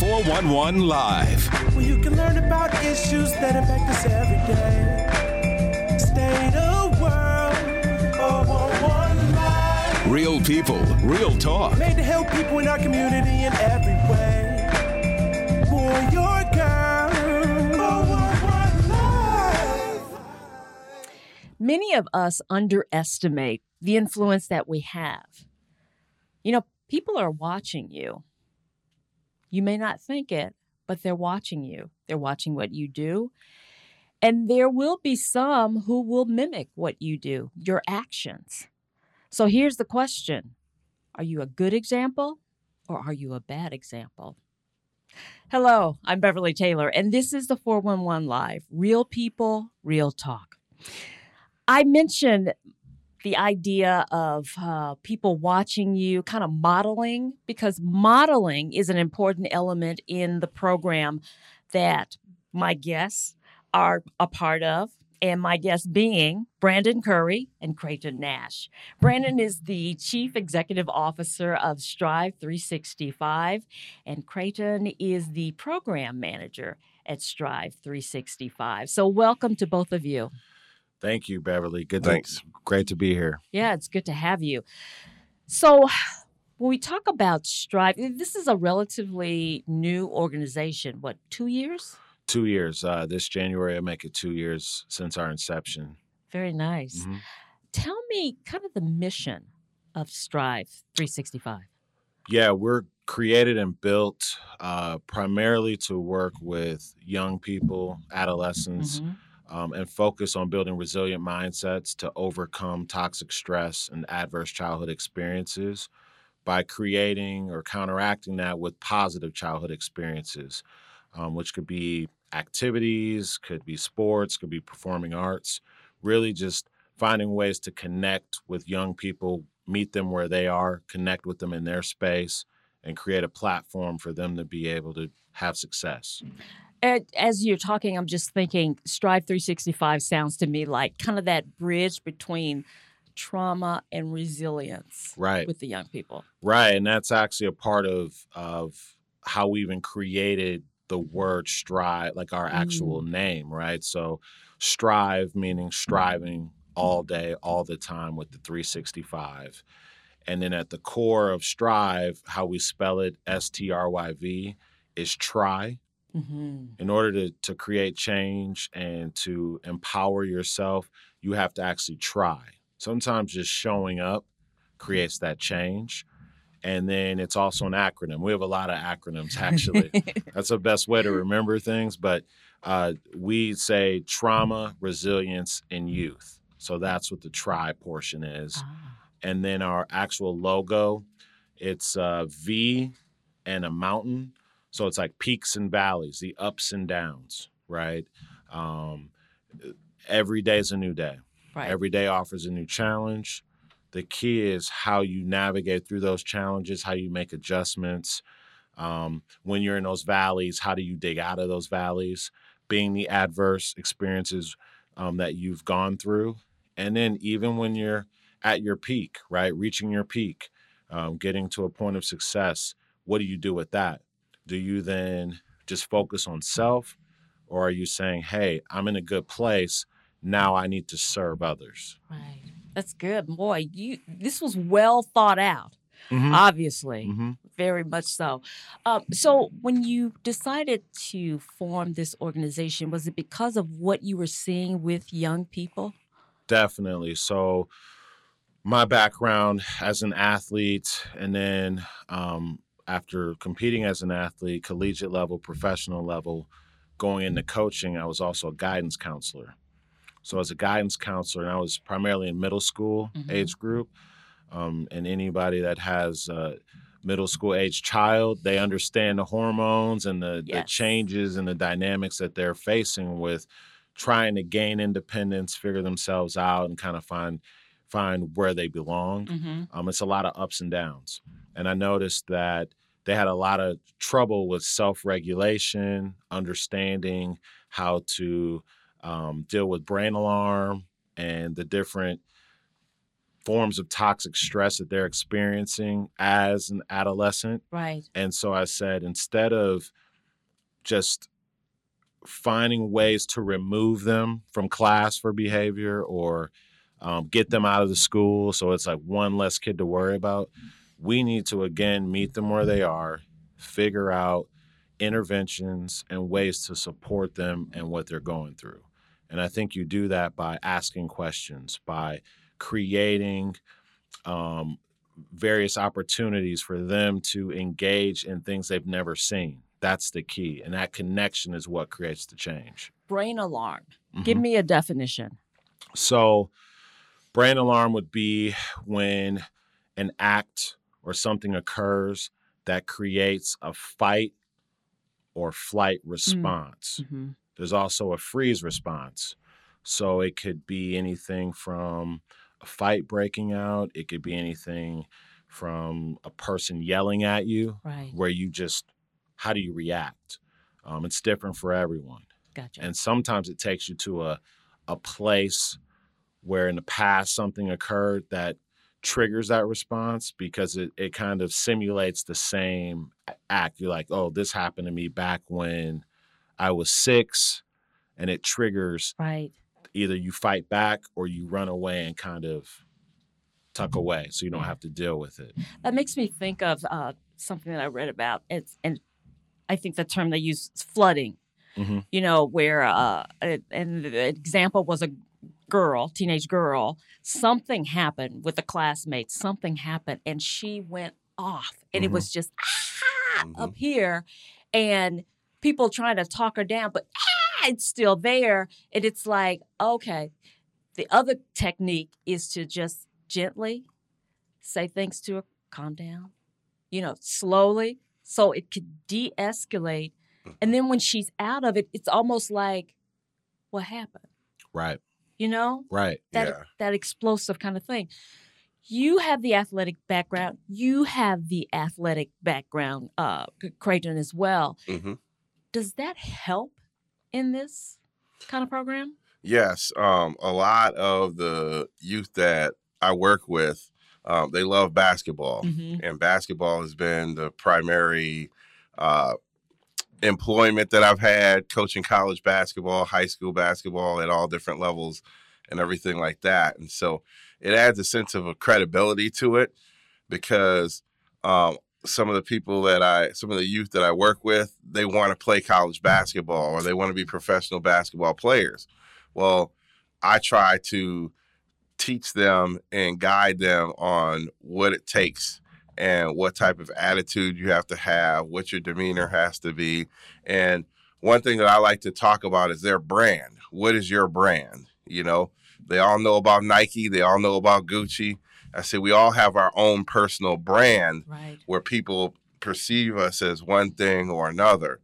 411 Live. Where you can learn about issues that affect us every day. State of world, 411 Live. Real people, real talk. Made to help people in our community in every way. For your girl, 411 Live. Many of us underestimate the influence that we have. You know, people are watching you. You may not think it, but they're watching you. They're watching what you do. And there will be some who will mimic what you do, your actions. So here's the question. Are you a good example or are you a bad example? Hello, I'm Beverly Taylor, and this is the 411 Live, Real People, Real Talk. I mentioned the idea of people watching you, kind of modeling, because modeling is an important element in the program that my guests are a part of, and my guests being Brandon Curry and Krayton Nash. Brandon is the Chief Executive Officer of Stryv365, and Krayton is the Program Manager at Stryv365. So welcome to both of you. Thank you, Beverly. Good. Thanks. Great to be here. Yeah, it's good to have you. So when we talk about Stryv, this is a relatively new organization. What, 2 years? 2 years. This January, I make it 2 years since our inception. Very nice. Mm-hmm. Tell me kind of the mission of Stryv365. Yeah, we're created and built primarily to work with young people, adolescents, mm-hmm. And focus on building resilient mindsets to overcome toxic stress and adverse childhood experiences by creating or counteracting that with positive childhood experiences, which could be activities, could be sports, could be performing arts, really just finding ways to connect with young people, meet them where they are, connect with them in their space, and create a platform for them to be able to have success. As you're talking, I'm just thinking Stryv365 sounds to me like kind of that bridge between trauma and resilience, right, with the young people. Right. And that's actually a part of how we even created the word Stryv, like our actual name, right? So Stryv meaning striving all day, all the time with the 365. And then at the core of Stryv, how we spell it, S-T-R-Y-V, is try. Mm-hmm. In order to create change and to empower yourself, you have to actually try. Sometimes just showing up creates that change. And then it's also an acronym. We have a lot of acronyms, actually. That's the best way to remember things. But we say trauma, resilience, and youth. So that's what the try portion is. Ah. And then our actual logo, it's a V and a mountain. So it's like peaks and valleys, the ups and downs, right? Every day is a new day. Right. Every day offers a new challenge. The key is how you navigate through those challenges, how you make adjustments. When you're in those valleys, how do you dig out of those valleys? Being the adverse experiences that you've gone through. And then even when you're at your peak, right? Reaching your peak, getting to a point of success, what do you do with that? Do you then just focus on self, or are you saying, hey, I'm in a good place. Now I need to serve others. Right. That's good. Boy, this was well thought out, mm-hmm. obviously, mm-hmm. very much so. So when you decided to form this organization, was it because of what you were seeing with young people? Definitely. So my background as an athlete, and then after competing as an athlete, collegiate level, professional level, going into coaching, I was also a guidance counselor. So as a guidance counselor, and I was primarily in middle school mm-hmm. age group, and anybody that has a middle school age child, they understand the hormones and the changes and the dynamics that they're facing with trying to gain independence, figure themselves out, and kind of find where they belong. Mm-hmm. It's a lot of ups and downs. And I noticed that they had a lot of trouble with self-regulation, understanding how to deal with brain alarm and the different forms of toxic stress that they're experiencing as an adolescent. Right. And so I said, instead of just finding ways to remove them from class for behavior or get them out of the school so it's like one less kid to worry about, we need to, again, meet them where they are, figure out interventions and ways to support them and what they're going through. And I think you do that by asking questions, by creating various opportunities for them to engage in things they've never seen. That's the key. And that connection is what creates the change. Brain alarm. Mm-hmm. Give me a definition. So brain alarm would be when an act or something occurs that creates a fight or flight response. Mm-hmm. There's also a freeze response. So it could be anything from a fight breaking out. It could be anything from a person yelling at you, right, where you just, how do you react? It's different for everyone. Gotcha. And sometimes it takes you to a place where in the past something occurred that triggers that response because it kind of simulates the same act. You're like, oh, this happened to me back when I was 6, and it triggers, right, either you fight back or you run away and kind of tuck away so you don't have to deal with it. That makes me think of something that I read about. And I think the term they use is flooding, mm-hmm, you know, where and the example was a girl, teenage girl, something happened with a classmate, something happened, and she went off. And mm-hmm, it was just mm-hmm, up here. And people trying to talk her down, but it's still there. And it's like, okay, the other technique is to just gently say things to her, calm down, you know, slowly, so it could de-escalate. And then when she's out of it, it's almost like, what happened? Right. You know? Right. That explosive kind of thing. You have the athletic background. Krayton, as well. Mm-hmm. Does that help in this kind of program? Yes. A lot of the youth that I work with, they love basketball. Mm-hmm. And basketball has been the primary employment that I've had, coaching college basketball, high school basketball at all different levels and everything like that. And so it adds a sense of a credibility to it because some of the youth that I work with, they want to play college basketball or they want to be professional basketball players. Well, I try to teach them and guide them on what it takes and what type of attitude you have to have, what your demeanor has to be. And one thing that I like to talk about is their brand. What is your brand? You know, they all know about Nike. They all know about Gucci. I say we all have our own personal brand, right, where people perceive us as one thing or another.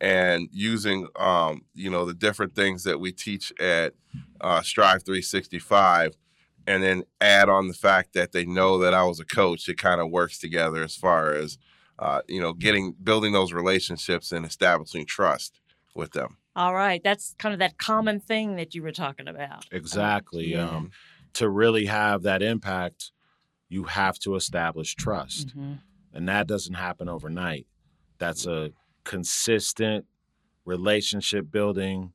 And using, the different things that we teach at Stryv365 and then add on the fact that they know that I was a coach, it kind of works together as far as, building those relationships and establishing trust with them. All right. That's kind of that common thing that you were talking about. Exactly. Yeah. To really have that impact, you have to establish trust. Mm-hmm. And that doesn't happen overnight. That's a consistent relationship building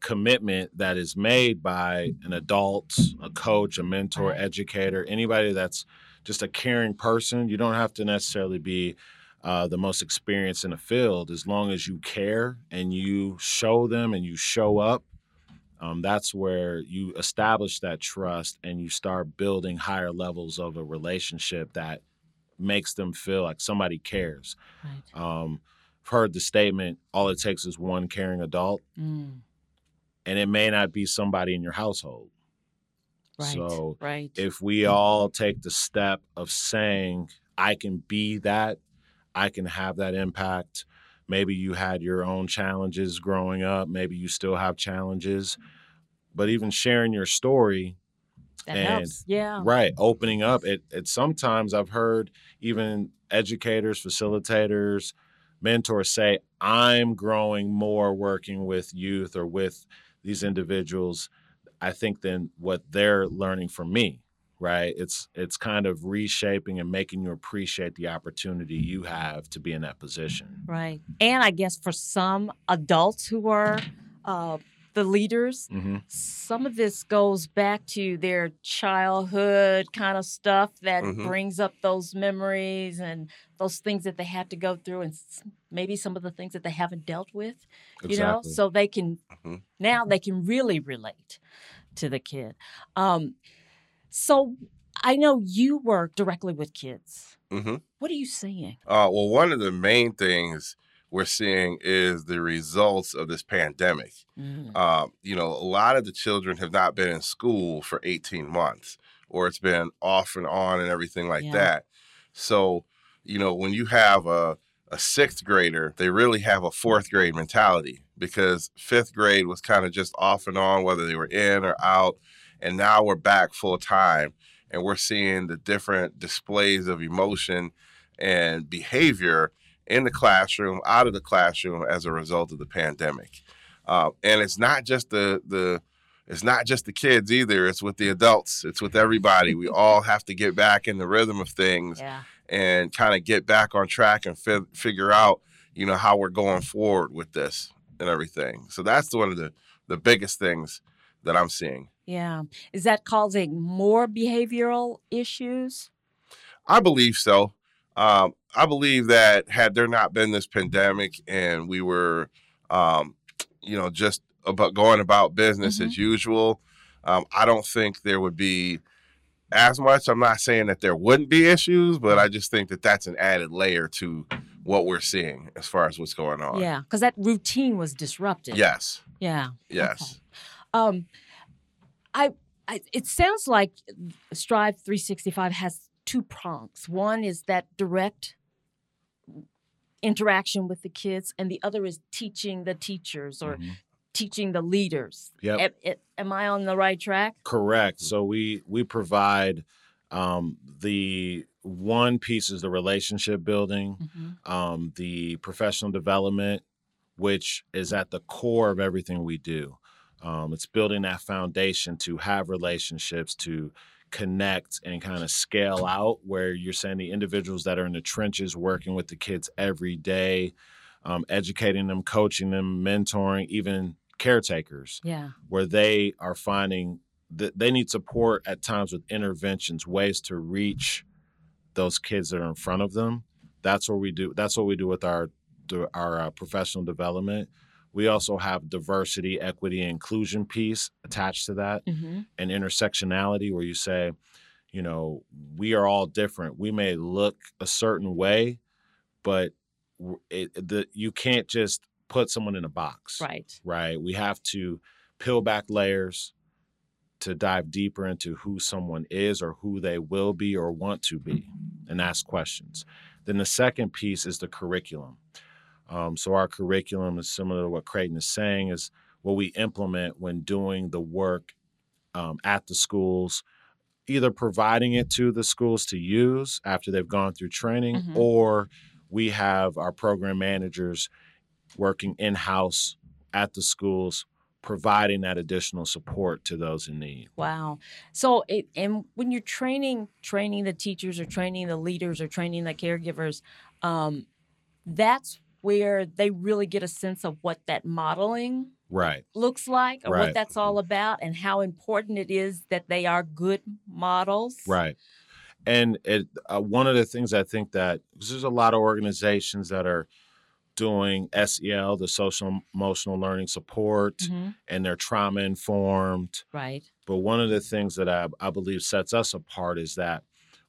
commitment that is made by an adult, a coach, a mentor, educator, anybody that's just a caring person. You don't have to necessarily be the most experienced in the field. As long as you care and you show them and you show up, that's where you establish that trust and you start building higher levels of a relationship that makes them feel like somebody cares. Right. I've heard the statement, all it takes is one caring adult. Mm. And it may not be somebody in your household. Right. So if we all take the step of saying, I can be that, I can have that impact. Maybe you had your own challenges growing up. Maybe you still have challenges. But even sharing your story helps. Yeah. Right. Opening up. It sometimes I've heard even educators, facilitators, mentors say, I'm growing more working with youth or with these individuals, I think, than what they're learning from me. right? It's kind of reshaping and making you appreciate the opportunity you have to be in that position. Right. And I guess for some adults who are the leaders, mm-hmm. some of this goes back to their childhood kind of stuff that mm-hmm. brings up those memories and those things that they had to go through, and maybe some of the things that they haven't dealt with, you know, so they can mm-hmm. now they can really relate to the kid. So I know you work directly with kids. Mm-hmm. What are you seeing? Well, one of the main things we're seeing is the results of this pandemic. Mm-hmm. You know, a lot of the children have not been in school for 18 months, or it's been off and on and everything like that. So, you know, when you have a sixth grader, they really have a fourth grade mentality, because fifth grade was kind of just off and on, whether they were in or out. And now we're back full time, and we're seeing the different displays of emotion and behavior in the classroom, out of the classroom, as a result of the pandemic. And it's not just it's not just the kids either. It's with the adults. It's with everybody. We all have to get back in the rhythm of things and kind of get back on track and figure out, you know, how we're going forward with this and everything. So that's one of the biggest things that I'm seeing. Yeah. Is that causing more behavioral issues? I believe so. I believe that had there not been this pandemic and we were, you know, just about going about business mm-hmm. as usual, I don't think there would be as much. I'm not saying that there wouldn't be issues, but I just think that that's an added layer to what we're seeing as far as what's going on. Yeah, because that routine was disrupted. Yes. Yeah. Yes. Okay. It sounds like Stryv365 has two prongs. One is that direct interaction with the kids, and the other is teaching the teachers or mm-hmm. teaching the leaders. Yep. Am I on the right track? Correct. So we provide the one piece is the relationship building, mm-hmm. The professional development, which is at the core of everything we do. It's building that foundation to have relationships, to connect and kind of scale out, where you're saying the individuals that are in the trenches working with the kids every day, educating them, coaching them, mentoring, even caretakers, where they are finding that they need support at times with interventions, ways to reach those kids that are in front of them. That's what we do. That's what we do with our professional development. We also have diversity, equity, and inclusion piece attached to that, mm-hmm. and intersectionality, where you say, you know, we are all different. We may look a certain way, but you can't just put someone in a box. Right. Right. We have to peel back layers to dive deeper into who someone is or who they will be or want to be, and ask questions. Then the second piece is the curriculum. So our curriculum is similar to what Krayton is saying, is what we implement when doing the work at the schools, either providing it to the schools to use after they've gone through training, mm-hmm. or we have our program managers working in-house at the schools, providing that additional support to those in need. Wow. So and when you're training the teachers or training the leaders or training the caregivers, that's where they really get a sense of what that modeling looks like, or what that's all about, and how important it is that they are good models. Right. And one of the things I think that, because there's a lot of organizations that are doing SEL, the social emotional learning support, mm-hmm. and they're trauma informed. Right. But one of the things that I believe sets us apart is that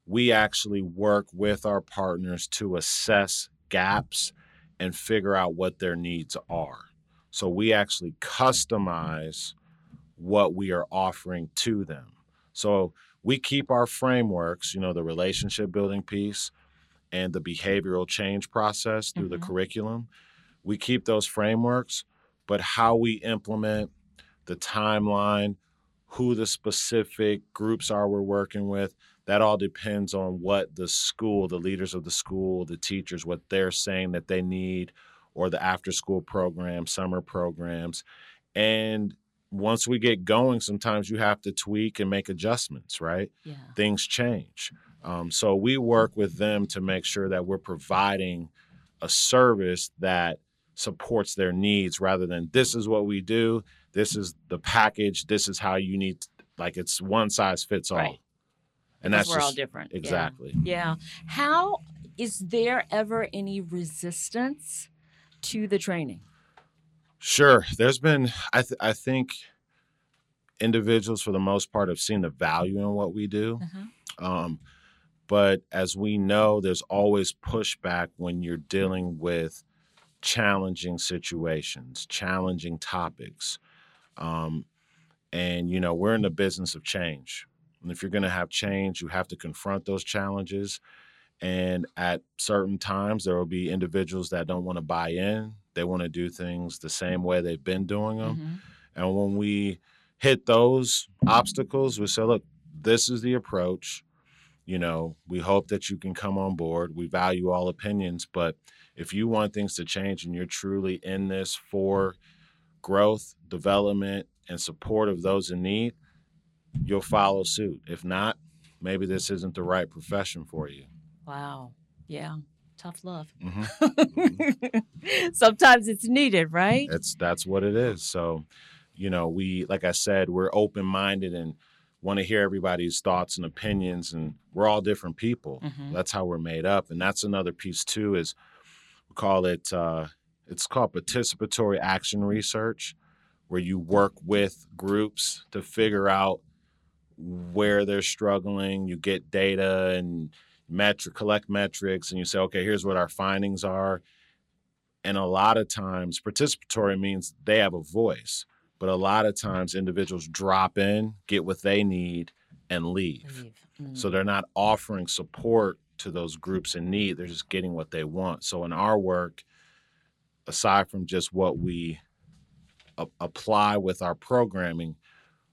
we actually work with our partners to assess gaps and figure out what their needs are. So we actually customize what we are offering to them. So we keep our frameworks, you know, the relationship building piece and the behavioral change process through mm-hmm. the curriculum. We keep those frameworks, but how we implement the timeline, who the specific groups are we're working with, that all depends on what the school, the leaders of the school, the teachers, what they're saying that they need, or the after-school program, summer programs. And once we get going, sometimes you have to tweak and make adjustments, right? Yeah. Things change. So we work with them to make sure that we're providing a service that supports their needs rather than this is what we do, this is the package, this is how you need, like it's one size fits all. Right. And that's we're all different. Exactly. Yeah. How is there ever any resistance to the training? Sure. There's been, I think individuals for the most part have seen the value in what we do. Uh-huh. But as we know, there's always pushback when you're dealing with challenging situations, challenging topics. And, you know, we're in the business of change. And if you're going to have change, you have to confront those challenges. And at certain times, there will be individuals that don't want to buy in. They want to do things the same way they've been doing them. Mm-hmm. And when we hit those obstacles, we say, look, this is the approach. You know, we hope that you can come on board. We value all opinions. But if you want things to change and you're truly in this for growth, development, and support of those in need, you'll follow suit. If not, maybe this isn't the right profession for you. Wow. Yeah. Tough love. Mm-hmm. Sometimes it's needed, right? That's what it is. So, you know, we, like I said, we're open-minded and want to hear everybody's thoughts and opinions, and we're all different people. Mm-hmm. That's how we're made up. And that's another piece too, is we call it, it's called participatory action research, where you work with groups to figure out where they're struggling. You get data and collect metrics, and you say, okay, here's what our findings are. And a lot of times, participatory means they have a voice, but a lot of times individuals drop in, get what they need, and leave. Mm-hmm. So they're not offering support to those groups in need. They're just getting what they want. So in our work, aside from just what we apply with our programming,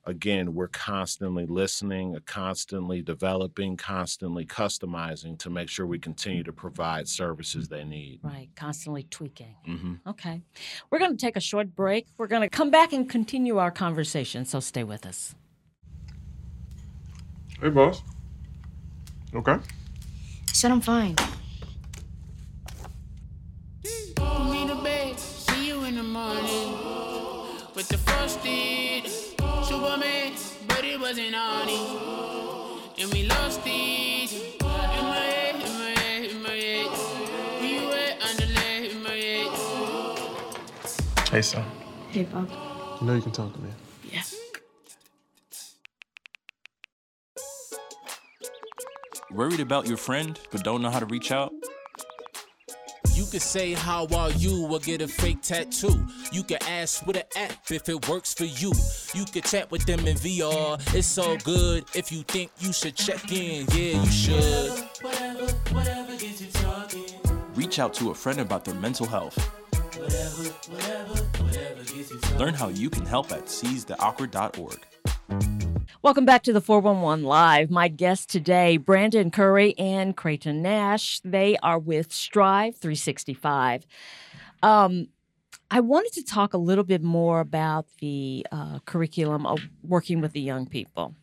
again, we're constantly listening, constantly developing, constantly customizing to make sure we continue to provide services they need. Right, constantly tweaking. Mm-hmm. Okay. We're going to take a short break. We're going to come back and continue our conversation, so stay with us. Hey, boss. Okay? I said I'm fine. Made a bed, see you in the morning. With the frosted Superman, but it wasn't on it. And we lost it. In my head. We were under lay in my head. Hey, son. Hey, Bob. You know you can talk to me. Yeah. Worried about your friend, but don't know how to reach out? You could say how are you or get a fake tattoo. You could ask with an app if it works for you. You could chat with them in VR. It's so good. If you think you should check in, yeah, you should. Whatever gets you talking. Reach out to a friend about their mental health. Whatever gets you talking. Learn how you can help at seizetheawkward.org. Welcome back to the 411 Live. My guests today, Brandon Curry and Krayton Nash. They are with Stryv365. I wanted to talk a little bit more about the curriculum of working with the young people.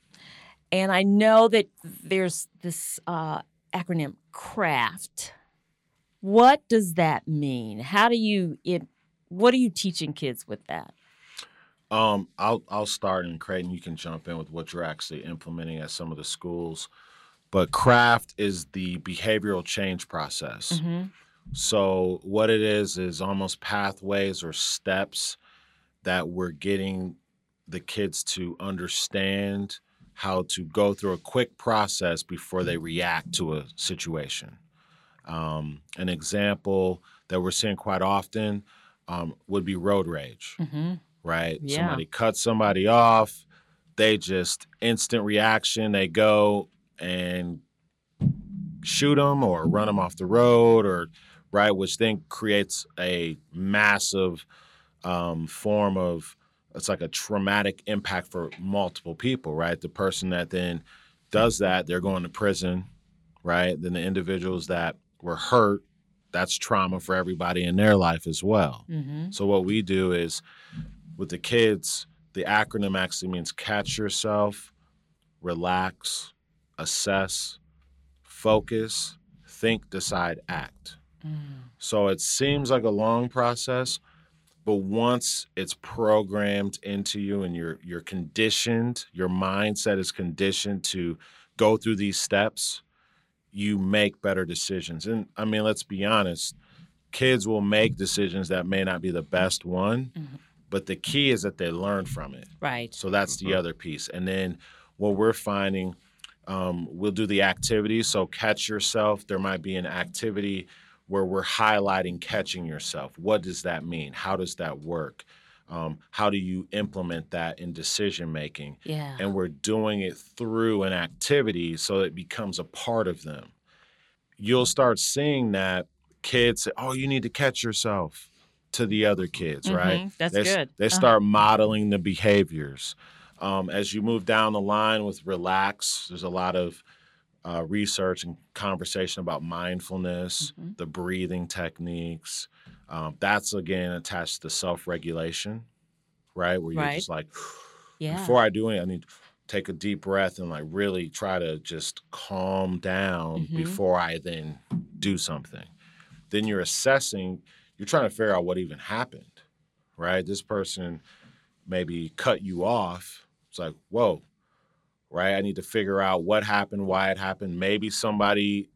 And I know that there's this acronym, CRAFT. What does that mean? What are you teaching kids with that? I'll start, and Krayton, you can jump in with what you're actually implementing at some of the schools. But CRAFT is the behavioral change process. Mm-hmm. So what it is almost pathways or steps that we're getting the kids to understand how to go through a quick process before they react to a situation. An example that we're seeing quite often would be road rage. Mm-hmm. Right? Yeah. Somebody cuts somebody off. They just instant reaction. They go and shoot them or run them off the road, or right, which then creates a massive form of, it's like a traumatic impact for multiple people, right? The person that then does that, they're going to prison, right? Then the individuals that were hurt, that's trauma for everybody in their life as well. Mm-hmm. So what we do is, with the kids, The acronym actually means catch yourself, relax, assess, focus, think, decide, act. So it seems like a long process, but once it's programmed into you and you're conditioned, your mindset is conditioned to go through these steps, you make better decisions. And I mean, let's be honest, kids will make decisions that may not be the best one, but the key is that they learn from it. Right. So that's the other piece. And then what we're finding, we'll do the activity. So catch yourself. There might be an activity where we're highlighting catching yourself. What does that mean? How does that work? How do you implement that in decision making? Yeah. And we're doing it through an activity so it becomes a part of them. You'll start seeing that kids say, oh, you need to catch yourself to the other kids, right? That's good. They start modeling the behaviors. As you move down the line with relax, there's a lot of research and conversation about mindfulness, the breathing techniques. That's, again, attached to self-regulation, right? Where you're just like, before I do anything, I need to take a deep breath and like really try to just calm down before I then do something. Then you're assessing, you're trying to figure out what even happened, right? This person maybe cut you off. It's like, whoa. Right? I need to figure out what happened, why it happened. Maybe somebody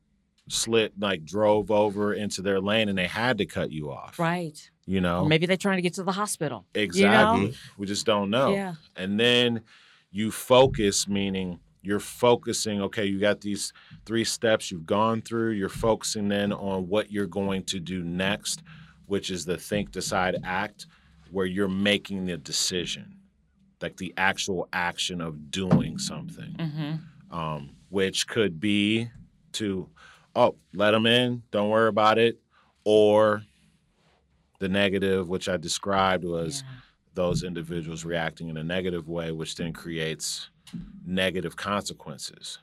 drove over into their lane and they had to cut you off. Right. You know? Or maybe they're trying to get to the hospital. Exactly. You know? We just don't know. Yeah. And then you focus, meaning you're focusing, okay, you got these three steps you've gone through. You're focusing then on what you're going to do next, which is the think, decide, act, where you're making the decision. Like the actual action of doing something, which could be to, let them in, don't worry about it. Or the negative, which I described, was those individuals reacting in a negative way, which then creates negative consequences.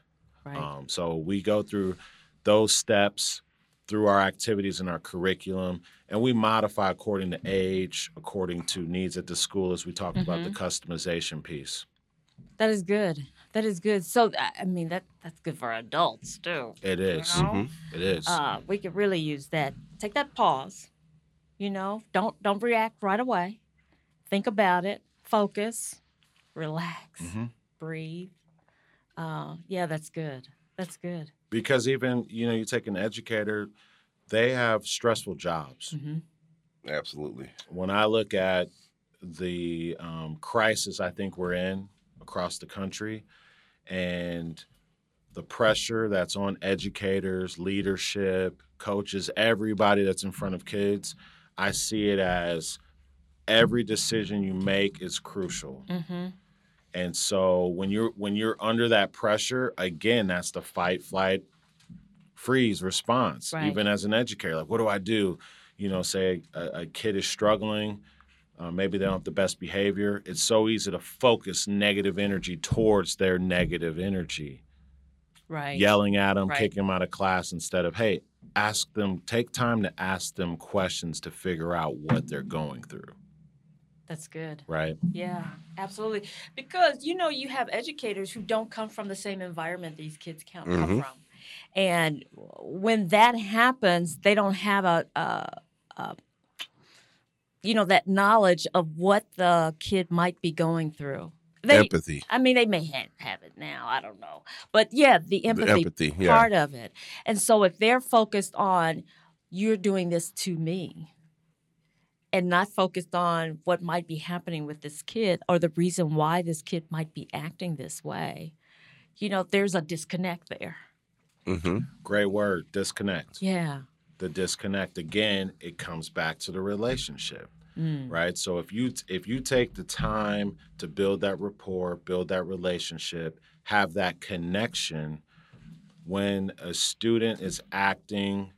Right. So we go through those steps through our activities in our curriculum, and we modify according to age, according to needs at the school, as we talked about the customization piece. That is good. That is good. So, I mean, that's good for adults, too. It is. You know? It is. We could really use that. Take that pause. You know, don't react right away. Think about it. Focus. Relax. Breathe. Yeah, that's good. That's good. Because even, you know, you take an educator, they have stressful jobs. Absolutely. When I look at the crisis I think we're in across the country and the pressure that's on educators, leadership, coaches, everybody that's in front of kids, I see it as every decision you make is crucial. And so when you're under that pressure, again, that's the fight, flight, freeze response. Right. Even as an educator, like, what do I do? You know, say a kid is struggling, maybe they don't have the best behavior. It's so easy to focus negative energy towards their negative energy. Right. Yelling at them, kicking them out of class instead of, hey, take time to ask them questions to figure out what they're going through. That's good. Right. Yeah, absolutely. Because, you know, you have educators who don't come from the same environment these kids come from. And when that happens, they don't have that knowledge of what the kid might be going through. Empathy. I mean, they may have it now. I don't know. But, yeah, the empathy part of it. And so if they're focused on, you're doing this to me, and not focused on what might be happening with this kid or the reason why this kid might be acting this way, you know, there's a disconnect there. Great word, disconnect. Yeah. The disconnect, again, it comes back to the relationship, right? So if you take the time to build that rapport, build that relationship, have that connection, when a student is acting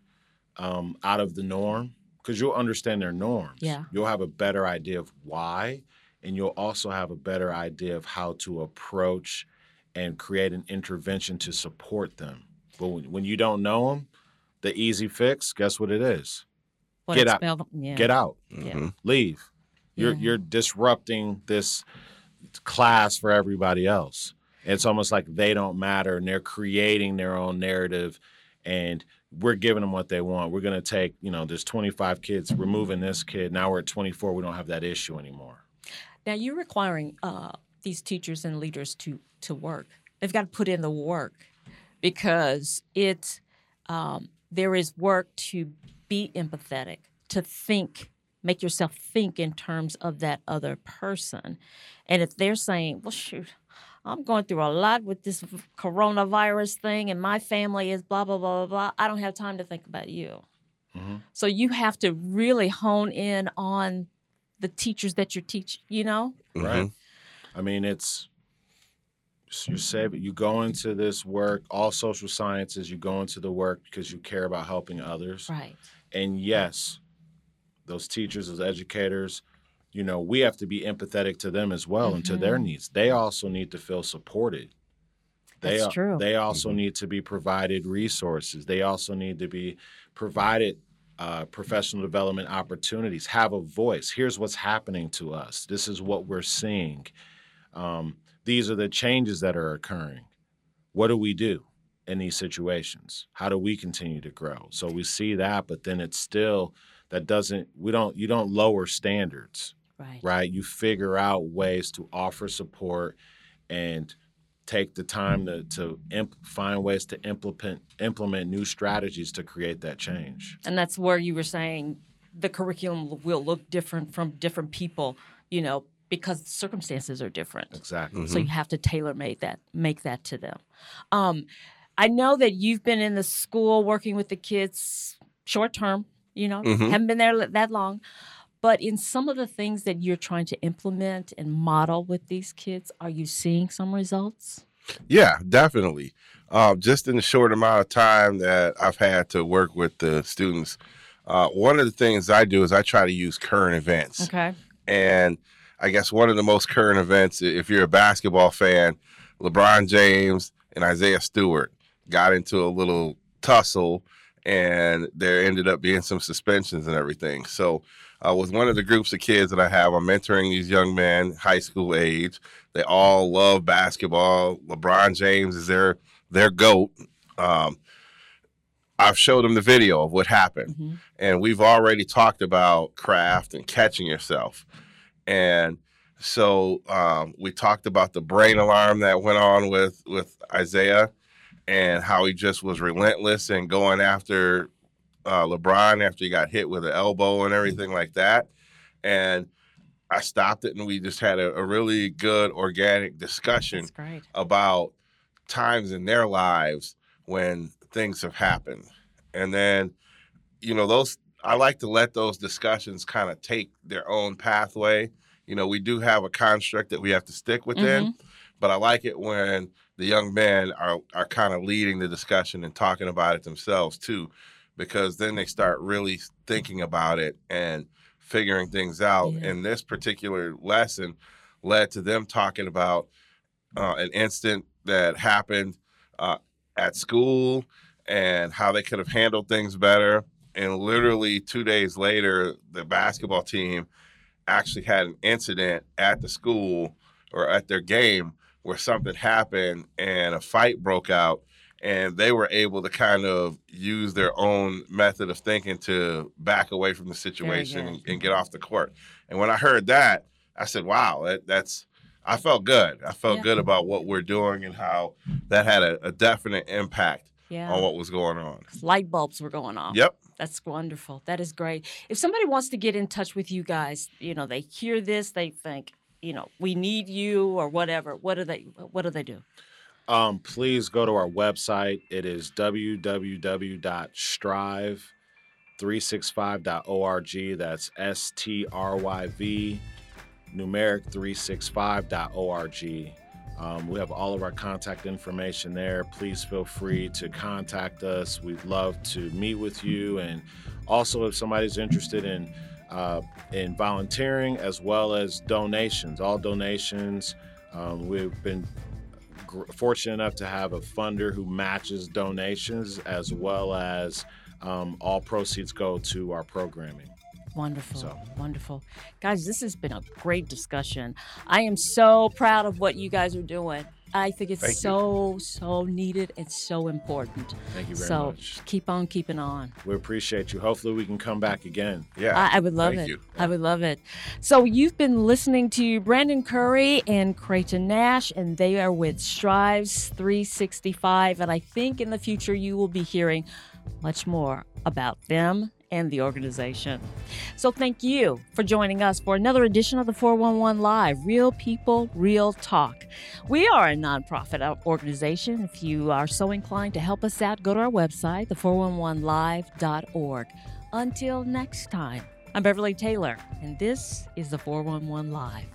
out of the norm, because you'll understand their norms. Yeah. You'll have a better idea of why, and you'll also have a better idea of how to approach and create an intervention to support them. But when you don't know them, the easy fix, guess what it is? Get out. Leave. You're disrupting this class for everybody else. It's almost like they don't matter, and they're creating their own narrative, and we're giving them what they want. We're going to take, you know, there's 25 kids, removing this kid. Now we're at 24. We don't have that issue anymore. Now you're requiring these teachers and leaders to work. They've got to put in the work, because it's there is work to be empathetic, to think, make yourself think in terms of that other person. And if they're saying, well, shoot, I'm going through a lot with this coronavirus thing, and my family is blah, blah, blah, blah, blah. I don't have time to think about you. Mm-hmm. So you have to really hone in on the teachers that you're teaching, you know? Mm-hmm. Right. I mean, it's, you say, you go into this work, all social sciences, you go into the work because you care about helping others. Right. And yes, those teachers, those educators, you know, we have to be empathetic to them as well, mm-hmm. and to their needs. They also need to feel supported. That's true. They also mm-hmm. need to be provided resources. They also need to be provided professional development opportunities, have a voice. Here's what's happening to us. This is what we're seeing. These are the changes that are occurring. What do we do in these situations? How do we continue to grow? So we see that, but then it's still, that doesn't, we don't, you don't lower standards. Right. Right. You figure out ways to offer support and take the time to find ways to implement new strategies to create that change. And that's where you were saying the curriculum will look different from different people, you know, because the circumstances are different. Exactly. Mm-hmm. So you have to make that to them. I know that you've been in the school working with the kids short term, you know, mm-hmm. haven't been there that long. But in some of the things that you're trying to implement and model with these kids, are you seeing some results? Yeah, definitely. Just in the short amount of time that I've had to work with the students, one of the things I do is I try to use current events. Okay. And I guess one of the most current events, if you're a basketball fan, LeBron James and Isaiah Stewart got into a little tussle, and there ended up being some suspensions and everything. So with one of the groups of kids that I have, I'm mentoring these young men, high school age. They all love basketball. LeBron James is their GOAT. I've showed them the video of what happened. Mm-hmm. And we've already talked about CRAFT and catching yourself. And so we talked about the brain alarm that went on with Isaiah, and how he just was relentless and going after LeBron after he got hit with an elbow and everything like that. And I stopped it, and we just had a really good organic discussion about times in their lives when things have happened. And then, you know, those, I like to let those discussions kind of take their own pathway. You know, we do have a construct that we have to stick within, mm-hmm. but I like it when the young men are kind of leading the discussion and talking about it themselves too, because then they start really thinking about it and figuring things out. Yeah. And this particular lesson led to them talking about an incident that happened at school and how they could have handled things better. And literally 2 days later, the basketball team actually had an incident at the school or at their game where something happened and a fight broke out, and they were able to kind of use their own method of thinking to back away from the situation and get off the court. And when I heard that, I said, wow, that's, I felt good. I felt good about what we're doing and how that had a definite impact on what was going on. Light bulbs were going off. Yep. That's wonderful. That is great. If somebody wants to get in touch with you guys, you know, they hear this, they think, you know, we need you or whatever. What do they do? Please go to our website. It is www.stryv365.org. That's STRYV numeric 365.org. We have all of our contact information there. Please feel free to contact us. We'd love to meet with you. And also, if somebody's interested in volunteering as well as donations, all donations. We've been fortunate enough to have a funder who matches donations, as well as all proceeds go to our programming. Wonderful. So. Wonderful. Guys, this has been a great discussion. I am so proud of what you guys are doing. I think it's so needed. It's so important. Thank you very much. So keep on keeping on. We appreciate you. Hopefully we can come back again. Yeah. I would love it. I would love it. So you've been listening to Brandon Curry and Krayton Nash, and they are with Stryv365. And I think in the future you will be hearing much more about them and the organization. So thank you for joining us for another edition of the 411 Live, Real People, Real Talk. We are a nonprofit organization. If you are so inclined to help us out, go to our website, the411live.org. Until next time, I'm Beverly Taylor, and this is the 411 Live.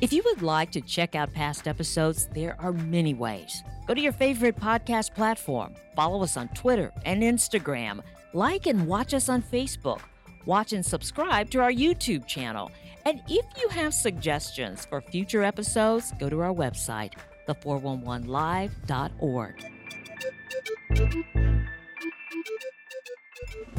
If you would like to check out past episodes, there are many ways. Go to your favorite podcast platform. Follow us on Twitter and Instagram. Like and watch us on Facebook. Watch and subscribe to our YouTube channel. And if you have suggestions for future episodes, go to our website, the411live.org.